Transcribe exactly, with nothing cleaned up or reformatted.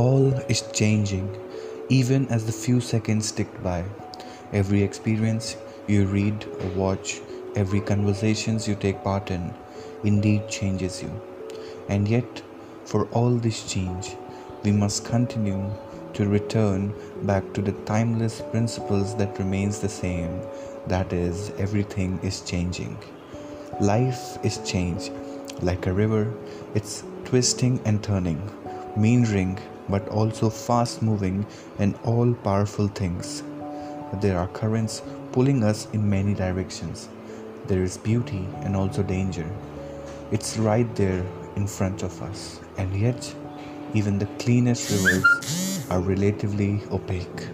All is changing, even as the few seconds tick by. Every experience you read or watch, every conversations you take part in, indeed changes you. And yet, for all this change, we must continue to return back to the timeless principles that remains the same, that is, everything is changing. Life is change, like a river, it's twisting and turning, meandering but also fast-moving and all-powerful things. There are currents pulling us in many directions. There is beauty and also danger. It's right there in front of us, and yet even the cleanest rivers are relatively opaque.